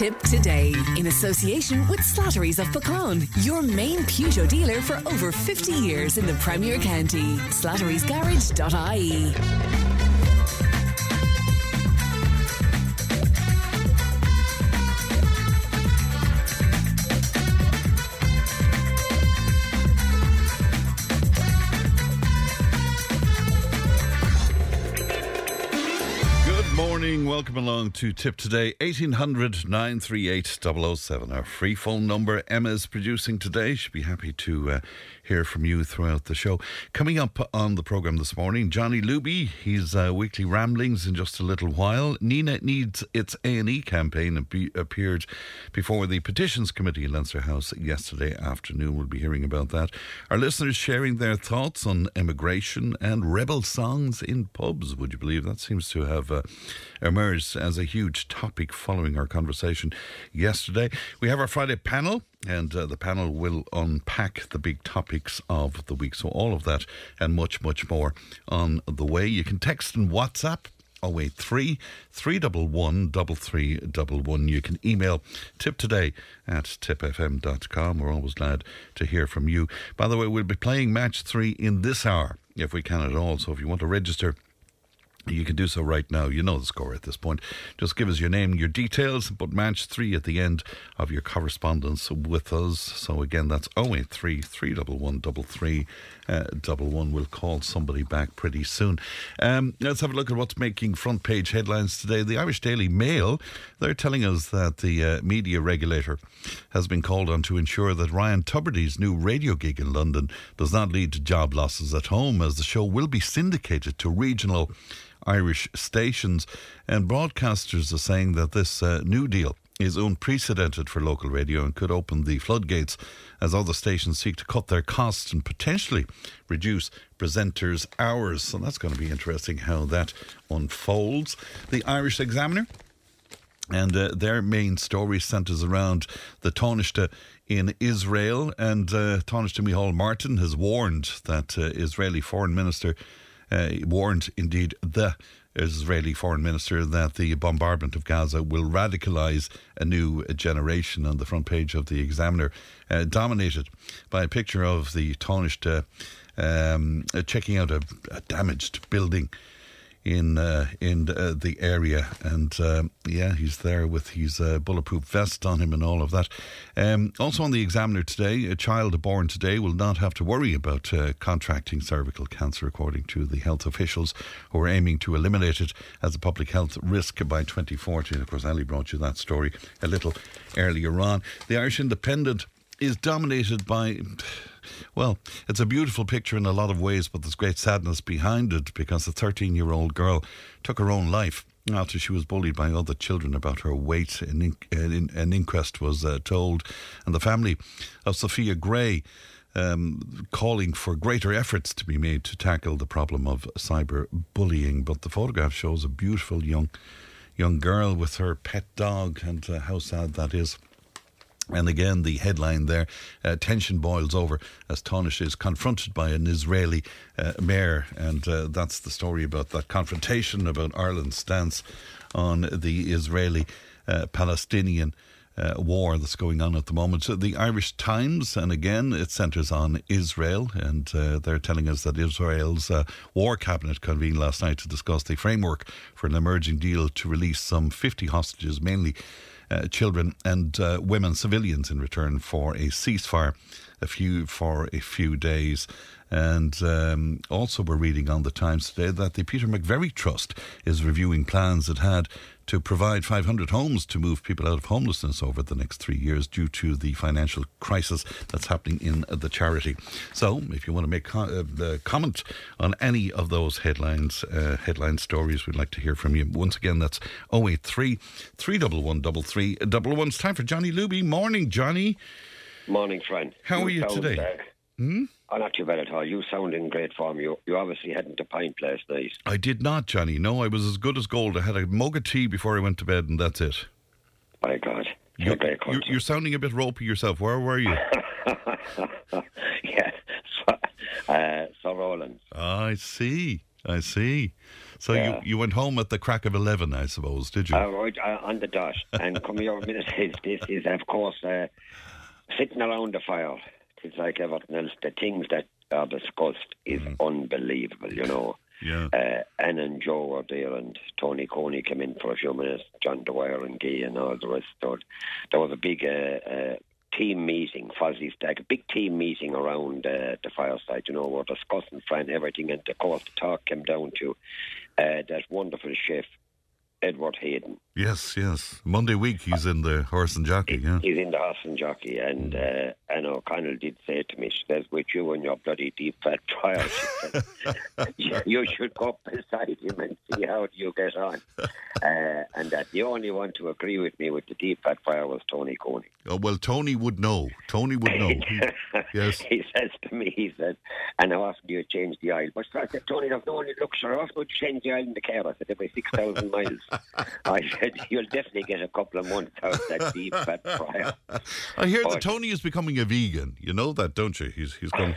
Tip today in association with Slattery's of Pecan, your main Peugeot dealer for over 50 years in the Premier County. Slattery'sGarage.ie. Welcome along to Tip Today. 1800 938 007, our free phone number. Emma's producing today. She'll be happy to hear from you throughout the show. Coming up on the programme this morning, Johnny Luby, his weekly ramblings in just a little while. Nenagh Needs It's A&E campaign appeared before the Petitions Committee in Leinster House yesterday afternoon. We'll be hearing about that. Our listeners sharing their thoughts on emigration and rebel songs in pubs, would you believe? That seems to have emerged as a huge topic following our conversation yesterday. We have our Friday panel, and the panel will unpack the big topics of the week. So all of that and much, much more on the way. You can text and WhatsApp 083 311 3311. You can email tiptoday at tipfm.com. We're always glad to hear from you. By the way, we'll be playing Match 3 in this hour, if we can at all. So if you want to register, you can do so right now. You know the score at this point. Just give us your name, your details, but Match 3 at the end of your correspondence with us. So again, that's 083 311 3311. We'll call somebody back pretty soon. Let's have a look at what's making front page headlines today. The Irish Daily Mail, they're telling us that the media regulator has been called on to ensure that Ryan Tubridy's new radio gig in London does not lead to job losses at home, as the show will be syndicated to regional Irish stations, and broadcasters are saying that this new deal is unprecedented for local radio and could open the floodgates as other stations seek to cut their costs and potentially reduce presenters' hours. So that's going to be interesting how that unfolds. The Irish Examiner, and their main story centres around the Tánaiste in Israel, and Tánaiste Micheál Martin has warned that Israeli Foreign Minister the Israeli Foreign Minister that the bombardment of Gaza will radicalise a new generation. On the front page of the Examiner, dominated by a picture of the Tánaiste checking out a damaged building in the area, and he's there with his bulletproof vest on him and all of that. Also on the Examiner today, a child born today will not have to worry about contracting cervical cancer, according to the health officials who are aiming to eliminate it as a public health risk by 2040. And of course, Ali brought you that story a little earlier on. The Irish Independent is dominated by, well, it's a beautiful picture in a lot of ways, but there's great sadness behind it, because a 13-year-old girl took her own life after she was bullied by other children about her weight. An inquest was told, and the family of Sophia Gray calling for greater efforts to be made to tackle the problem of cyberbullying. But the photograph shows a beautiful young girl with her pet dog, and how sad that is. And again, the headline there, tension boils over as Tánaiste is confronted by an Israeli mayor. And that's the story about that confrontation, about Ireland's stance on the Israeli-Palestinian war that's going on at the moment. So the Irish Times, and again, it centres on Israel, and they're telling us that Israel's war cabinet convened last night to discuss the framework for an emerging deal to release some 50 hostages, mainly children and women civilians, in return for a ceasefire for a few days. And also we're reading on the Times today that the Peter McVerry Trust is reviewing plans it had to provide 500 homes to move people out of homelessness over the next 3 years due to the financial crisis that's happening in the charity. So if you want to make a comment on any of those headline stories, we'd like to hear from you. Once again, that's 083 311 3311. It's time for Johnny Luby. Morning, Johnny. Morning, friend. How are you today? Oh, not too bad at all. You sound in great form. You obviously hadn't a pint last night. I did not, Johnny. No, I was as good as gold. I had a mug of tea before I went to bed, and that's it. My God. You're sounding a bit ropey yourself. Where were you? Sir Roland. I see. I see. So you went home at the crack of 11, I suppose, did you? Right, on the dot. And coming over this is, of course, sitting around the fire. It's like everything else. The things that are discussed is unbelievable, you know. Yeah. Anne and Joe were there, and Tony Cooney came in for a few minutes, John Dwyer and Guy and all the rest of it. There was a big team meeting, Fuzzy Stag, a big team meeting around the fireside, you know, we're discussing everything, and of course the talk came down to that wonderful chef, Edward Hayden. Yes, yes. Monday week he's in the Horse and Jockey, yeah. He's in the Horse and Jockey, and O'Connell did say to me, she says, with you and your bloody deep fat trial, she said, you should go up beside him and see how you get on. And that the only one to agree with me with the deep fat trial was Tony Cooney. Oh, well, Tony would know. Tony would know. Yes. He says to me, he says, and how often do you change the oil? But I said, Tony, there's no one that looks, how often would you change the oil in the car? I said, every 6,000 miles. I said, you'll definitely get a couple of months out of that deep fat fryer. I hear that Tony is becoming a vegan. You know that, don't you? He's going...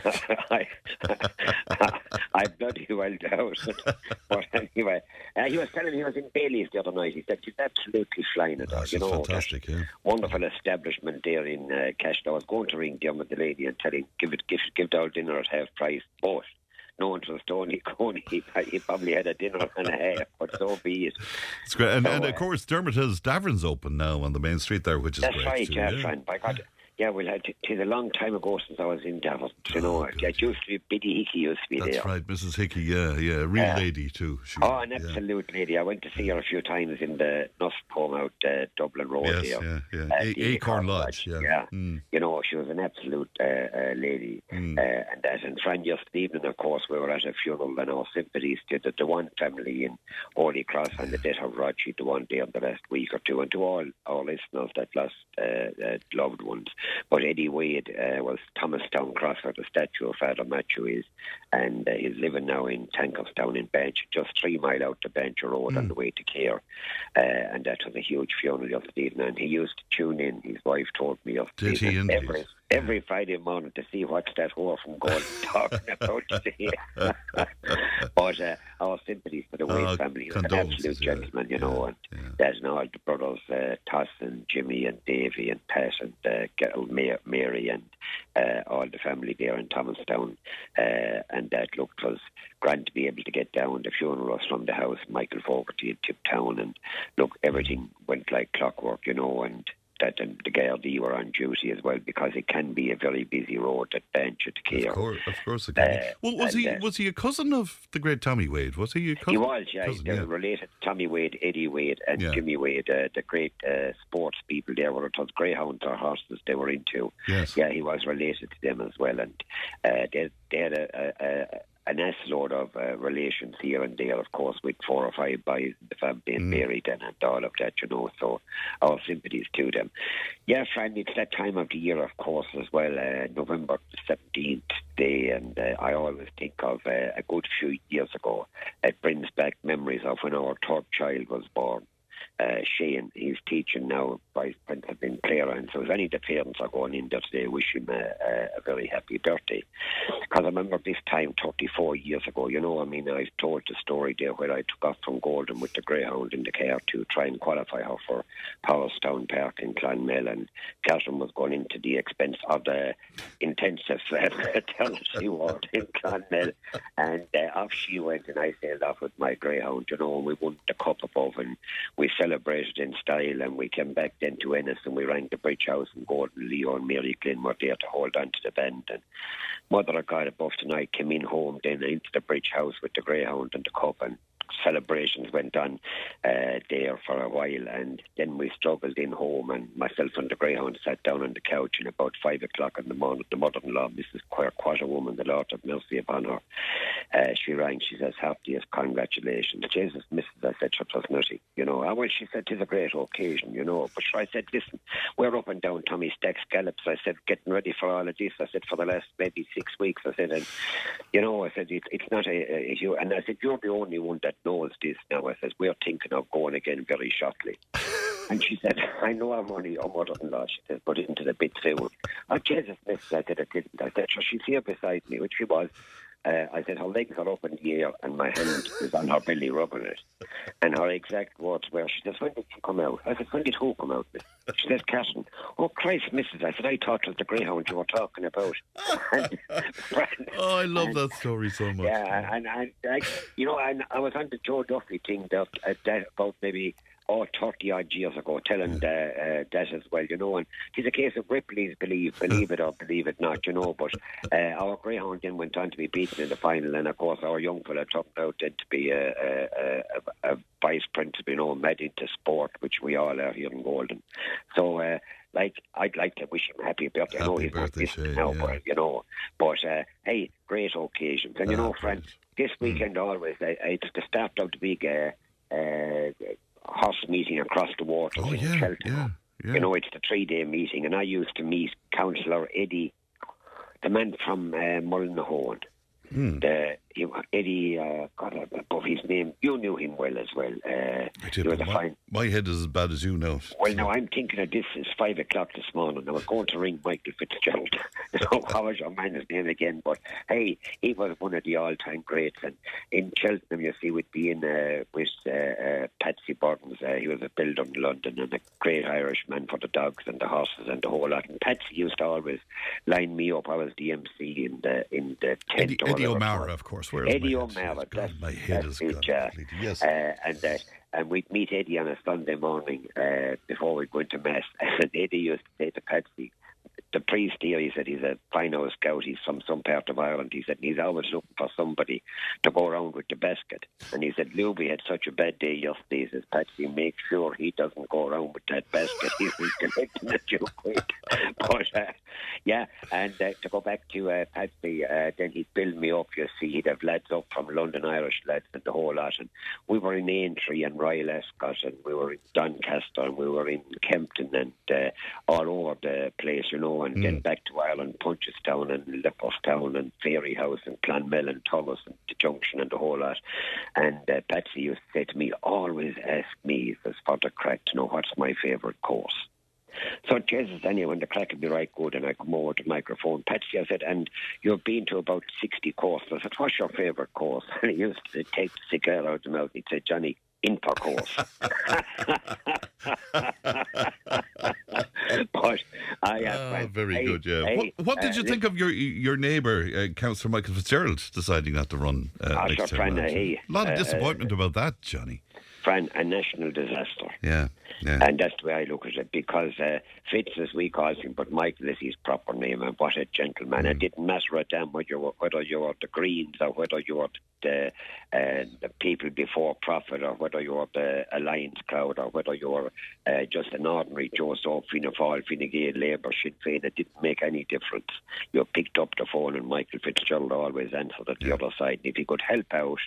I bloody well doubt it. But anyway, he was telling me he was in Bailey's the other night. He said, she's absolutely flying it out. You know, fantastic, yeah. Wonderful establishment there in Cash. I was going to ring down with the lady and tell him, give our dinner at half price. But... known to Tony Cooney, he probably had a dinner and a half, but so be it. It's great. And of course, Dermot has Davern's open now on the main street there, which is great. That's right, too, yeah, friend. By God, yeah, well, it's a long time ago since I was in Davern, you know. It used to be Biddy Hickey used to be there. That's right, Mrs. Hickey, yeah, real lady too. She, an absolute lady. I went to see her a few times in the Nuff Pome out Dublin Road there. Yeah. Acorn Lodge, yeah. Mm. You know, she was an absolute lady. Mm. And as in friend, just the evening, of course, we were at a funeral and our sympathies to the one family in Holy Cross and the death of Roger the one day of the last week or two, and to all our listeners that lost loved ones. But Eddie Wade was Thomastown Cross, where the statue of Father Matthew is, and he's living now in Tankerstown in Banch, just 3 miles out the Bancher Road on the way to Care. And that was a huge funeral yesterday, and he used to tune in. His wife told me every Friday morning to see what's that whore from Gordon talking about today. But our sympathies for the Wade family. He was an absolute gentleman, you know. And there's now all the brothers, Toss and Jimmy and Davy and Pat and Mary and all the family there in Thomastown. And that looked was grand to be able to get down. The funeral was from the house, Michael Fogarty in Tiptown. And look, everything went like clockwork, you know, and... that and the Gardaí were on duty as well, because it can be a very busy road that Bancha to Care. Of course it can. Well, was he a cousin of the great Tommy Wade? Was he a cousin? He was, yeah. They were related to Tommy Wade, Eddie Wade and Jimmy Wade, the great sports people there, were those greyhounds or horses they were into. Yes. Yeah, he was related to them as well, and they had an assload of relations here and there, of course, with 4 or 5 boys in the family and Mary then and all of that, you know, so our sympathies to them. Yeah, friend, it's that time of the year, of course, as well, November 17th day, and I always think of a good few years ago. It brings back memories of when our third child was born. Shane, he's teaching now by Principal in Clara, and so if any of the parents are going in there today, wish him a very happy birthday. Because I remember this time 34 years ago, you know, I mean, I've told the story there where I took off from Golden with the greyhound in the car to try and qualify her for Powerstown Park in Clonmel, and Catherine was going into the expense of the intensive maternity ward in Clonmel, and off she went, and I sailed off with my greyhound, you know, and we won the cup above, and we celebrated in style, and we came back then to Ennis and we rang the Bridge House, and Gordon, Leo and Mary Glynn were there to hold on to the band, and Mother of God above tonight came in home then into the Bridge House with the greyhound and the cup, and celebrations went on there for a while, and then we struggled in home, and myself and the greyhound sat down on the couch, and about 5 o'clock in the morning the mother-in-law, Mrs. Quarterwoman, the Lord have mercy upon her, she rang, she says, happiest congratulations. Jesus, Mrs., I said, she was nutty, you know. Well, she said, 'tis a great occasion, you know, but I said, listen, we're up and down Tommy Stack's gallops, I said, getting ready for all of this, I said, for the last maybe 6 weeks, I said, and you know, I said, it's not a you, and I said, you're the only one that knows this now. I said, we're thinking of going again very shortly. And she said, I know I'm only a mother-in-law, she said, but into the bit soon. Oh, Jesus, Mrs., I said, I didn't. I said, she's here beside me, which she was. I said, her legs are up in the air and my hand is on her belly rubbing it. And her exact words were, she says, when did you come out? I said, when did who come out? She says, Catherine. Oh, Christ, Mrs. I said, I thought it was the greyhound you were talking about. I love that story so much. Yeah, and I was on the Joe Duffy thing about maybe 30-odd years ago, telling that as well, you know, and it's a case of Ripley's believe it or believe it not, you know, but our greyhound then went on to be beaten in the final, and of course our young fella turned out then to be a vice principal, you know, mad into sport, which we all are here in Golden. So, I'd like to wish him happy birthday. Happy birthday, Shane, now, yeah. You know, but, hey, great occasions. And, you know, friends, this weekend always, it's the start of the big horse meeting across the water in Cheltenham. You know, it's the 3-day meeting, and I used to meet Councillor Eddie, the man from Mullinahone. Eddie, God, I above his name. You knew him well as well. I did. My head is as bad as you know. Well, now I'm thinking of this. It's 5:00 this morning. I was going to ring Michael Fitzgerald. How was your man's name again? But hey, he was one of the all-time greats. And in Cheltenham, you see, we'd be in with Patsy Burton's. He was a builder in London and a great Irishman for the dogs and the horses and the whole lot. And Patsy used to always line me up. I was the MC in the tent. Eddie O'Mara, of course. Eddie O'Mara, my head is gone. Yes. And we'd meet Eddie on a Sunday morning before we'd go into Mass. And Eddie used to say to Patsy, the priest here, he said, he's a fine old scout, he's from some part of Ireland, he said, and he's always looking for somebody to go around with the basket. And he said, Luby had such a bad day yesterday, he says, Patsy, make sure he doesn't go around with that basket, he's collecting it too quick. But, to go back to Patsy, then he'd build me up, you see, he'd have lads up from London, Irish lads and the whole lot, and we were in Aintree and Royal Ascot, and we were in Doncaster, and we were in Kempton, and all over the place, you know, and then back to Ireland, Punchestown and Leopardstown and Fairy House and Clonmel and Thurles and the Junction and the whole lot. And Patsy used to say to me, always ask me, as for the crack, to know what's my favourite course. So, Jesus, anyway, when the crack would be right good and I come over to the microphone, Patsy, I said, and you've been to about 60 courses. I said, what's your favourite course? And he used to take the cigar out of his mouth. He'd say, Johnny, in per course. But good, yeah. What did you think of your neighbour, Councillor Michael Fitzgerald, deciding not to run next time? A lot of disappointment about that, Johnny. A national disaster. Yeah. And that's the way I look at it, because Fitz, as we call him, but Michael is his proper name, and what a gentleman. It didn't matter a damn whether you were the Greens or whether you were the People Before Profit or whether you were the Alliance crowd or whether you were just an ordinary Joe Soap, Fianna Fáil, Fine Gael, Labour, Sinn Féin. It didn't make any difference. You picked up the phone and Michael Fitzgerald always answered at the other side. And if he could help out,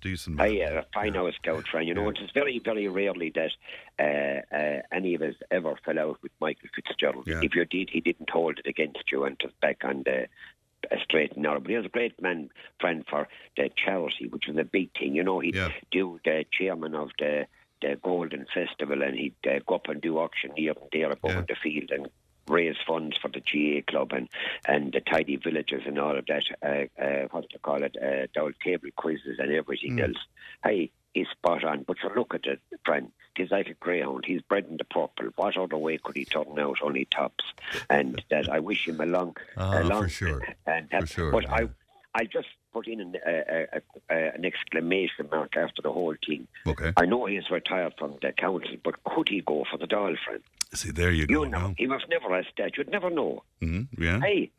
decent man. A fine old scout friend. You know, it's very, very rarely that any of us ever fell out with Michael Fitzgerald. If you did, he didn't hold it against you and was back on the straight and narrow. But he was a great man, friend for the charity, which was a big thing. You know, he'd do the chairman of the Golden Festival, and he'd go up and do auction here and there above the field and raise funds for the GA Club and the tidy villages and all of that, the old table quizzes and everything else. Hey, he's spot on. But you look at it, friend, he's like a greyhound. He's bred in the purple. What other way could he turn out? Only tops. And that I wish him a long for sure. And for sure. But I just put in an exclamation mark after the whole thing. Okay. I know he's retired from the council, but could he go for the Dáil, friend? See, there you go. You know, he must never ask that. You'd never know. Hey,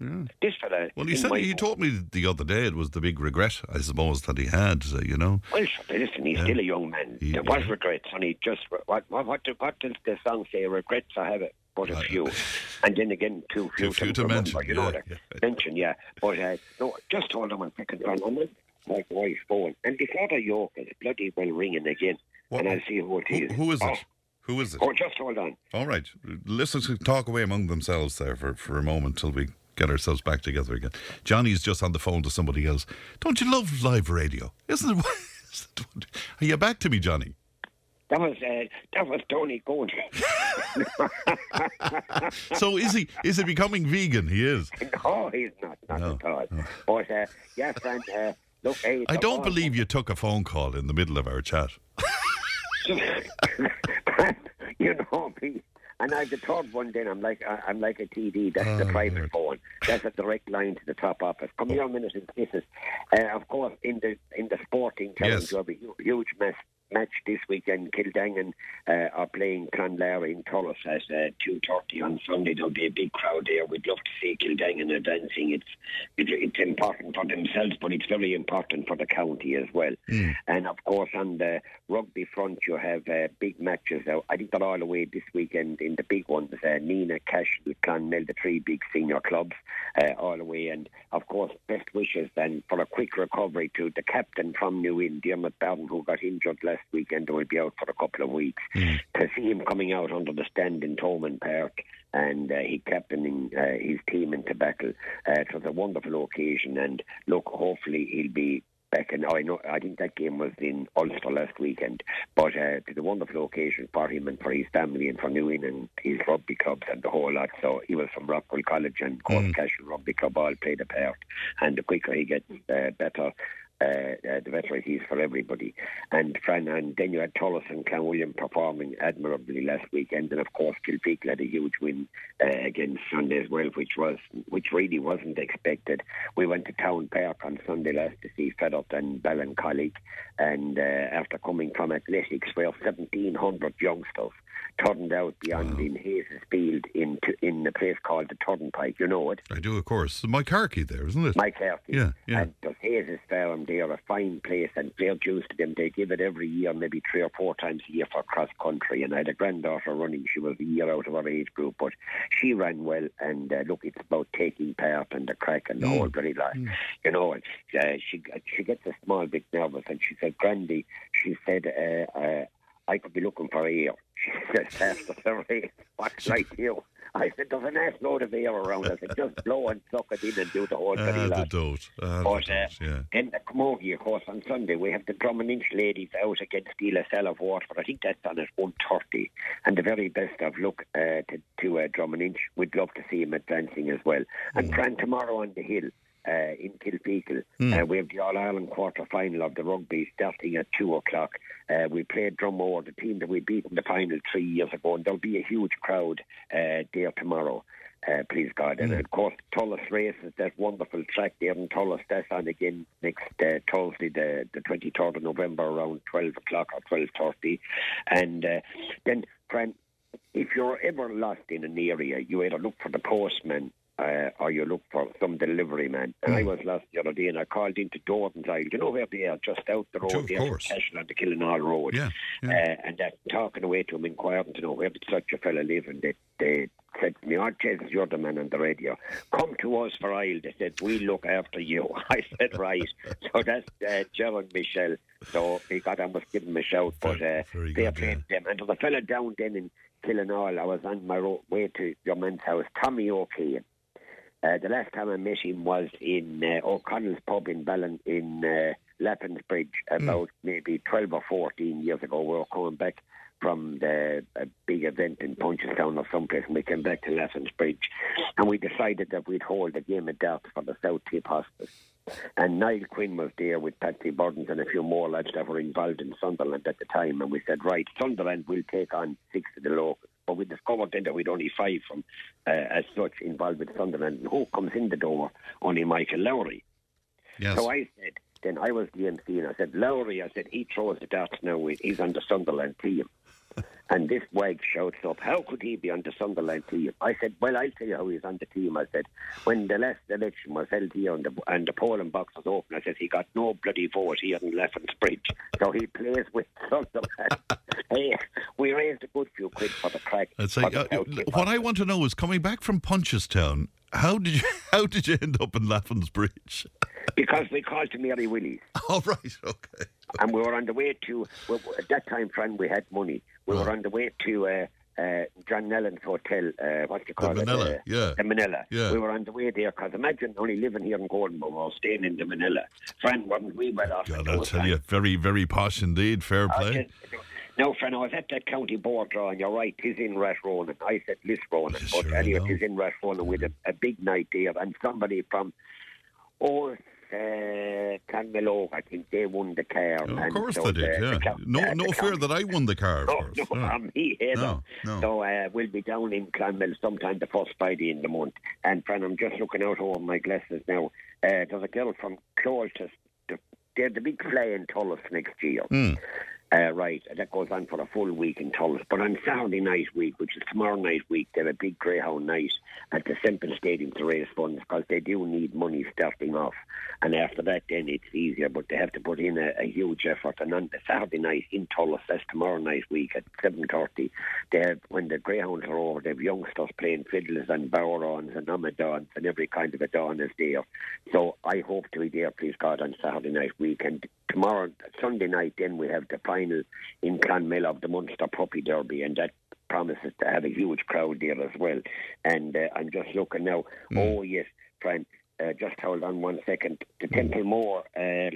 this fella... Well, he told me the other day it was the big regret, I suppose, that he had, you know. Well, listen, he's still a young man. There was regrets, and he just... What does the song say? Regrets, I have it. But a few, and then again, too few to mention. You know, But just hold on one second. My wife's phone, and before the yoke is bloody well ringing again, and I'll see who it is. Who is it? Who is it? Oh, just hold on. All right, listeners can talk away among themselves there for a moment till we get ourselves back together again. Johnny's just on the phone to somebody else. Don't you love live radio? Isn't it? Are you back to me, Johnny? That was Tony Cooney. So is he becoming vegan? He is. No, he's not. Not at all. No. But yes, and look, I don't believe you took a phone call in the middle of our chat. You know me. And I have the third one. Then I'm like a TV. That's the private phone. That's a direct line to the top office. Come here a minute and kisses. Of course, in the sporting challenge, yes, you have a huge match this weekend. Kildangan are playing Clonmel in Thurles at 2:30 on Sunday. There'll be a big crowd there. We'd love to see Kildangan advancing. It's important for themselves, but it's very important for the county as well. Mm. And of course, on the rugby front, you have big matches. I think they're all away this weekend in the big ones. Nenagh, Cash, Clonmel, the three big senior clubs, all away. And of course, best wishes then for a quick recovery to the captain from New Inn, Dermot Barron, who got injured last weekend, will be out for a couple of weeks. Mm. To see him coming out under the stand in Thomond Park and he captaining his team into battle, it was a wonderful occasion. And look, hopefully he'll be back. And I think that game was in Ulster last weekend, but it's a wonderful occasion for him and for his family and for New Inn and his rugby clubs and the whole lot. So he was from Rockville College and Cashel Rugby Club all played a part, and the quicker he gets better, the better it is for everybody. And then you had Thurles and Clonmel performing admirably last weekend, and of course Kilpeakle had a huge win against Sunday as well, which really wasn't expected. We went to Town Park on Sunday last to see Fedott and Ballincollig, and after coming from athletics, where 1,700 youngsters turned out beyond in Hazesfield in a place called the Turnpike. You know it. I do, of course. Mike Harkey there, isn't it? Mike Harkey. Yeah. And there's Hazes Farm there, a fine place, and fair dues to them. They give it every year, maybe 3 or 4 times a year for cross country. And I had a granddaughter running. She was a year out of her age group, but she ran well. And look, it's about taking part and the crack and the whole bloody lot. Mm. You know, and she gets a small bit nervous, and she said, "Grandy," she said, "I could be looking for air." She said, "After the race, what's like you?" I said, "There's an ass load of air around." I said, "Just blow and suck it in and do the whole bloody lot." Then the camogie, of course, on Sunday, we have the Drum and Inch ladies out against De La Salle of Waterford. I think that's on at 1:30. And the very best of luck to Drum and Inch. We'd love to see him advancing as well. And Fran tomorrow on the hill. In Kilpeakle. We have the All-Ireland quarter-final of the rugby starting at 2 o'clock. We played Drumore, the team that we beat in the final 3 years ago, and there'll be a huge crowd there tomorrow. Please God. And of course Thurles races, that wonderful track there in Thurles, that's on again next Thursday the 23rd of November around 12 o'clock or 12:30. And then Fran, if you're ever lost in an area, you either look for the postman or you look for some delivery man. And I was last the other day, and I called into Gordon's Isle. You know where they are, just out the road there, Cashel on the Killinall Road. And that talking away to him, inquiring to know where did such a fella live, and they said to me, "Oh, Jesus, you're the man on the radio. Come to us for Isle." They said, "We look after you." I said, "Right." So that's Gerald Michel. So he got, I must give him a shout, but they played them. And there's a fella down then in Killinall. I was on my way to your man's house, Tommy O'Kane. The last time I met him was in O'Connell's pub in Ballin in Lappin's Bridge about maybe 12 or 14 years ago. We were coming back from a big event in Punchestown or someplace, and we came back to Lappin's Bridge, and we decided that we'd hold a game of darts for the South Tip Hospice. And Niall Quinn was there with Patsy Burdens and a few more lads that were involved in Sunderland at the time, and we said, "Right, Sunderland will take on 6 of the locals." But we discovered then that we'd only 5 from, as such, involved with Sunderland. And who comes in the door? Only Michael Lowry. Yes. So I said, then I was the MC, and I said, "Lowry," I said, "he throws the darts now. He's on the Sunderland team." And this wag shouts up, "How could he be on the Sunderland team?" I said, "Well, I'll tell you how he's on the team." I said, "When the last election was held here and the polling box was open," I said, "he got no bloody vote here in Laffin's Bridge. So he plays with Sunderland." Hey, we raised a good few quid for the crack. What I want to know is, coming back from Punchestown, how did you end up in Laffin's Bridge? Because we called to Mary Willie's. Oh, right, okay. And we were on the way to, at that time, Fran, we had money. We were on the way to John Nellan's hotel, the Manila. Yeah. We were on the way there, because imagine only living here in Gordon, but we were staying in the Manila. Fran, wasn't we well off? God, I'll tell you, very, very posh indeed, fair play. No, Fran, I was at that county board drawing, you're right, he's in Rathronan. I said Lisronan, but sure anyway, he's in Rathronan with a big night there, and somebody from Old Clonmel, I think they won the car. Oh, and of course they did, yeah. No fear that I won the car. So we'll be down in Clonmel sometime the first Friday in the month. And Fran, I'm just looking out over my glasses now. There's a girl from Clonmel, they're the big fly in Thurles next year. Mm. Right, that goes on for a full week in Thurles. But on Saturday night week, which is tomorrow night week, they have a big greyhound night at the Semple Stadium to raise funds, because they do need money starting off. And after that, then it's easier, but they have to put in a huge effort. And on the Saturday night in Thurles, that's tomorrow night week at 7:30, they have, when the greyhounds are over, they have youngsters playing fiddles and bowerons and amadons and every kind of a don is there. So I hope to be there, please God, on Saturday night week. And tomorrow, Sunday night, then we have the final in Clonmel of the Munster Puppy Derby, and that promises to have a huge crowd there as well. And I'm just looking now. Mm. Oh, yes, Fran, just hold on 1 second. The Templemore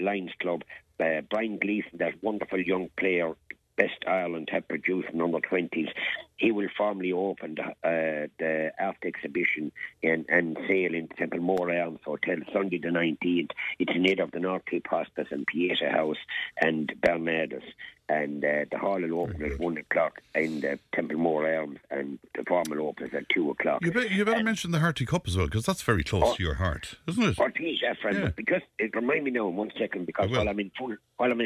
Lions Club, Brian Gleeson, that wonderful young player, best Ireland have produced in under-20s. He will formally open the aft exhibition and sale in Templemore Arms Hotel Sunday the 19th. It's in aid of the North Cape Hospice and Pieta House and Bernardus. And the hall will open at 1 o'clock in the Templemore Arms, and the formal opens at 2 o'clock. You better mention the Hearty Cup as well, because that's very close to your heart, isn't it? Because it reminds me now, 1 second, because while I'm in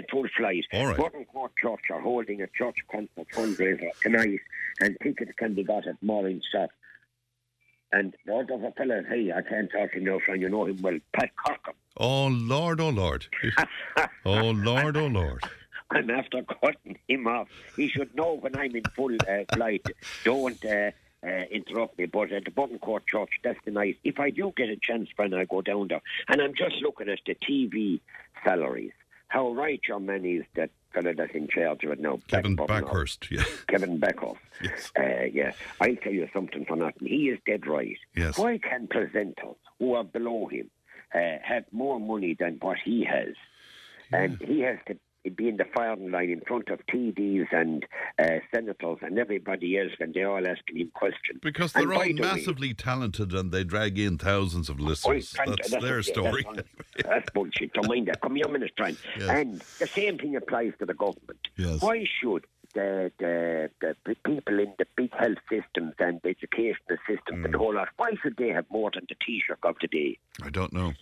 full flight, Gordon Court Church are holding a church concert fundraiser tonight, and tickets can be got at Maureen Shop. And there's a fella, hey, I can't talk to you now, Fran, you know him well, Pat Corkum. Oh, Lord, oh, Lord. Oh, Lord, oh, Lord. I'm after cutting him off. He should know when I'm in full flight. Don't interrupt me. But at the Buttoncourt Church, that's the night. If I do get a chance, Fran, I go down there. And I'm just looking at the TV salaries. How right your man is, that fella that's in charge of it now. Kevin Backhurst, yeah. Kevin Beckhoff. Yes. Yeah. I'll tell you something for nothing. He is dead right. Yes. Why can presenters who are below him have more money than what he has? Yeah. And he has to be in the firing line in front of TDs and senators and everybody else, and they're all asking him questions. Because they're all massively talented and they drag in thousands of listeners. That's their story. That's bullshit. Don't mind that. Come here a minute, Fran. Yes. And the same thing applies to the government. Yes. Why should the people in the big health systems and the educational systems and the whole lot, why should they have more than the Taoiseach of the day? I don't know.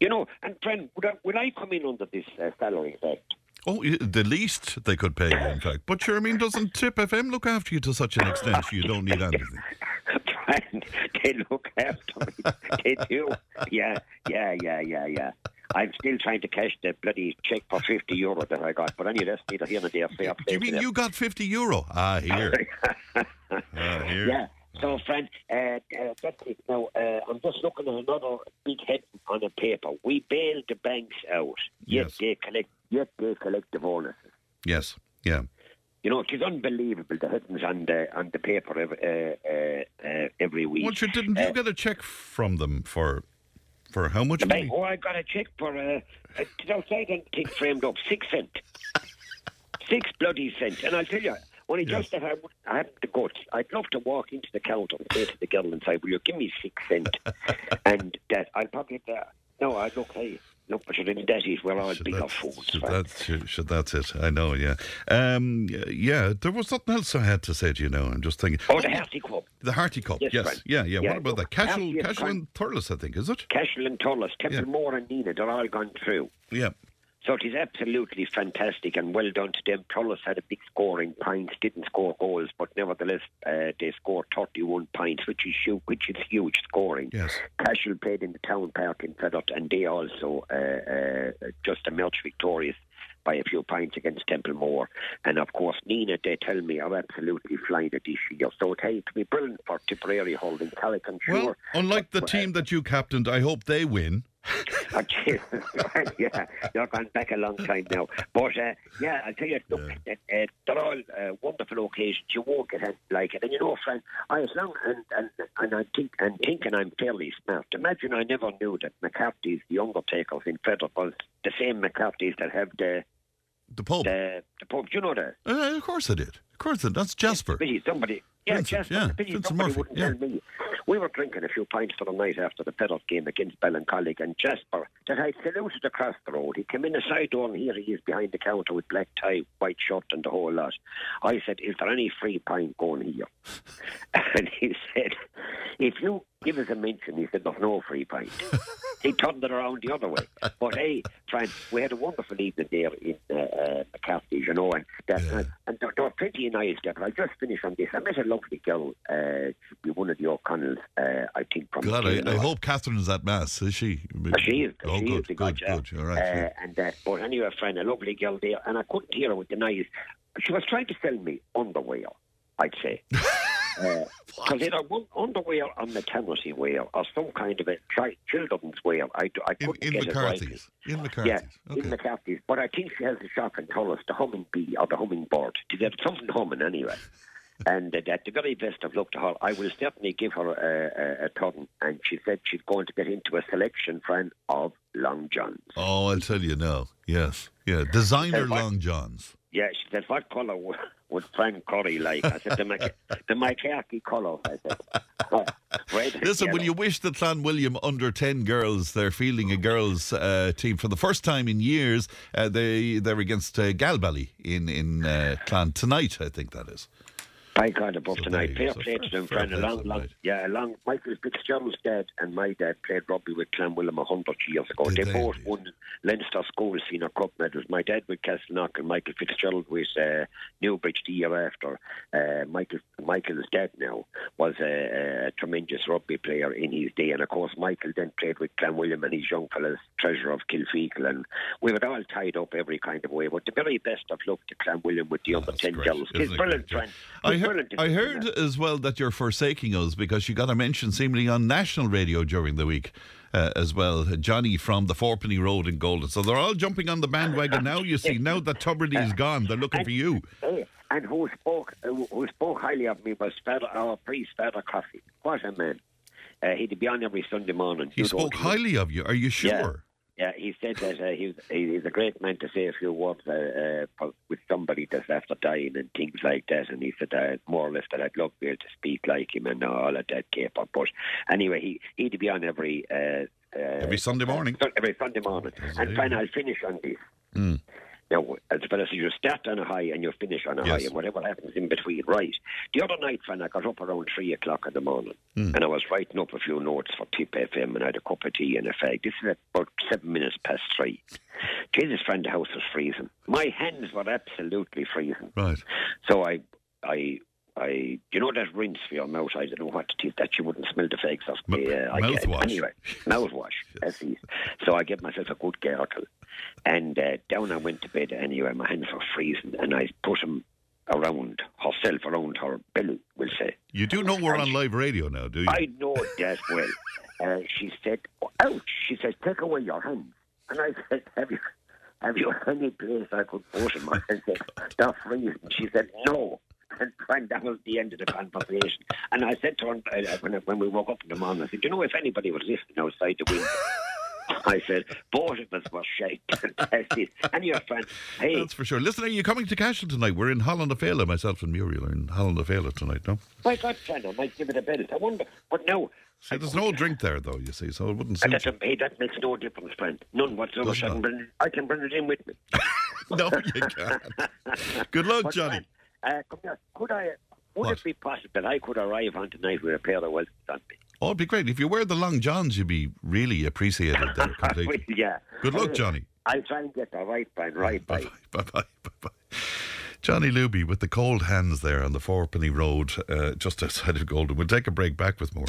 You know, and Fran, would I come in under this salary effect? Oh, the least they could pay you, in fact. But sure, I mean, doesn't Tip FM look after you to such an extent you don't need anything? They look after me. They do. Yeah. I'm still trying to cash that bloody cheque for €50 that I got. But anyway, that's neither here nor there. Do you mean you got €50? Ah, here. Yeah. So, Fran, that's it. Now, I'm just looking at another big head on a paper. We bailed the banks out, yet they collect the bonuses. Yes, yeah. You know, it is unbelievable, the headings on the paper every week. Well, didn't you get a cheque from them for how much money? Bank, I got a cheque for, outside and tick framed up, 6 cents. 6 bloody cents. And I'll tell you, only just that I have the guts. I'd love to walk into the counter and say to the girl inside, "Will you give me 6 cents?" And that I'd probably I'd look, hey, look, but that is where I'd be off fools. That's it. I know, yeah. There was something else I had to say to you now. I'm just thinking. Oh, the Hearty Cup. The Hearty Cup, yes. Right. Yeah. What about that? Cashel and Thurles, I think, is it? Cashel and Thurles, Templemore and Nenagh, they're all gone through. Yeah. So it is absolutely fantastic, and well done to them. Thurles had a big score in pints, didn't score goals, but nevertheless they scored 31 pints, which is huge scoring. Yes. Cashel played in the town park in Federt, and they also just emerged victorious by a few pints against Templemore. And of course Nenagh, they tell me, are absolutely flying at this year. So it'll be brilliant for Tipperary holding Calic, I'm sure. Well, unlike the team that you captained, I hope they win. Oh, yeah, you're going back a long time now. But I'll tell you, look, they're all wonderful occasions. You won't get anything like it. And you know, Frank, I'm thinking I'm fairly smart. Imagine I never knew that McCarthy's, the undertakers in Federal, was the same McCarthy's that have the The pub? The pub, do you know that? Of course I did. Of course I did. That's Jasper. Yes, somebody. Yeah, Vincent, Jasper. Yeah. Somebody wouldn't tell me. We were drinking a few pints for the night after the pedal game against Ballincollig, and Jasper, that I saluted across the road, he came in the side door, and here he is behind the counter with black tie, white shirt and the whole lot. I said, is there any free pint going here? And he said, if you give us a mention, he said, there's no free pint. He turned it around the other way. But hey, friend, we had a wonderful evening there in McCarthy's, you know, and that, and there were plenty of nights there. I'll just finish on this. I met a lovely girl, be one of the O'Connells, I think. From God, I hope Catherine's at Mass, is she? She is. Oh, she good, is a good, good, good. All right, and that. But anyway, friend, a lovely girl there, and I couldn't hear her with the nice. She was trying to sell me underwear, I'd say. Because either underwear or maternity wear or some kind of a children's wear. I couldn't get McCarthy's. It right. In McCarthy's. Yeah, okay. In McCarthy's. But I think she has a shock in Thurles, the humming bee or the humming bird. To get something humming anyway. And at the very best of luck to her, I will certainly give her a turn. And she said she's going to get into a selection, friend, of Long Johns. Oh, I'll tell you now. Yes. Yeah. Designer Long Johns. Yeah, she said, what colour would Frank Curry like? I said, the macaque colour, I said. Red. Listen, will you wish the Clonwilliam under-10 girls, they're fielding a girls' team for the first time in years. They're against Galbally in Clon tonight, I think that is. I got above so tonight. Fair play to them, friend. A long Michael Fitzgerald's dad and my dad played rugby with Clonmel 100 years ago. They both won Leinster School Senior Cup medals. My dad with Castleknock and Michael Fitzgerald with Newbridge the year after. Michael's dad now was a tremendous rugby player in his day, and of course Michael then played with Clonmel and his young fellas, treasurer of Kilfeacle, and we were all tied up every kind of way. But the very best of luck to Clonmel with the under 10 girls. It's brilliant, friend. I heard as well that you're forsaking us because you got a mention seemingly on national radio during the week as well. Johnny from the Fourpenny Road in Golden. So they're all jumping on the bandwagon now, you see. Now that Tubridy is gone, they're looking for you. And who spoke highly of me was our priest, Father Coffey. What a man. He'd be on every Sunday morning. He spoke highly of you, are you sure? Yeah. Yeah, he said that he's a great man to say a few words with somebody that's after dying and things like that. And he said more or less that I'd love to be able to speak like him and all of that caper. But anyway, he'd be on every Sunday morning. Every Sunday morning. And fine, I'll finish on this. Mm. Now, as well as you start on a high and you finish on a high and whatever happens in between, right? The other night, friend, I got up around 3 o'clock in the morning and I was writing up a few notes for Tip FM and I had a cup of tea and a fag. This is about 7 minutes past 3. Jesus, friend, the house was freezing. My hands were absolutely freezing. Right. So I you know that rinse for your mouth, I don't know what it is, that you wouldn't smell the fags off me. Mouthwash. Anyway, mouthwash. Yes. So I gave myself a good gargle. And down I went to bed anyway, my hands were freezing, and I put them around her belly, we'll say. You do know we're on live radio now, do you? I know that well. She said, ouch, she said, take away your hands. And I said, have you any place I could put them? I said, they're freezing. She said, no. And that was the end of the conversation. And I said to her, when we woke up in the morning, I said, you know, if anybody was listening outside the window, I said, both of us were shite. And your friend, hey. That's for sure. Listen, are you coming to Cashel tonight? We're in Holland of Fela, myself and Muriel are in Holland of Fela tonight, no? My God, friend, I might give it a bit. I wonder, but no. See, there's no drink there, though, you see, so it wouldn't seem... Hey, that makes no difference, friend. None whatsoever. I can bring it in with me. No, you can't. Good luck, but Johnny. Friend, Would it be possible that I could arrive on tonight with a pair of welts on me? Oh, it'd be great. If you wear the Long Johns, you'd be really appreciated there completely. Yeah. Good luck, Johnny. I'll try and get the right one, right by. Bye-bye. Johnny Luby with the cold hands there on the Fourpenny Road, just outside of Golden. We'll take a break, back with more.